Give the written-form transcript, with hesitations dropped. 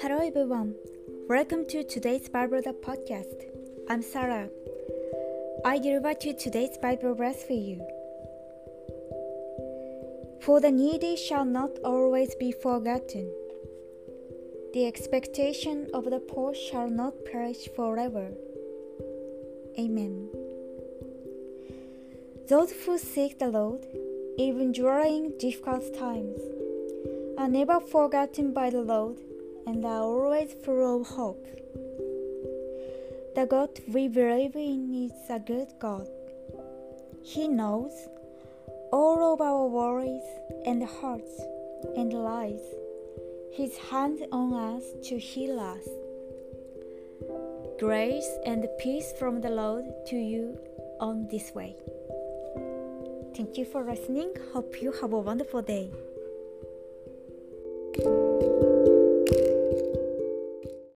Hello everyone, welcome to today's Bible Lab podcast. I'm Sarah. I deliver to today's Bible verse for you. For the needy shall not always be forgotten. The expectation of the poor shall not perish forever. Amen.Those who seek the Lord, even during difficult times, are never forgotten by the Lord and are always full of hope. The God we believe in is a good God. He knows all of our worries and hearts and lives. His hand on us to heal us. Grace and peace from the Lord to you on this way.Thank you for listening. Hope you have a wonderful day.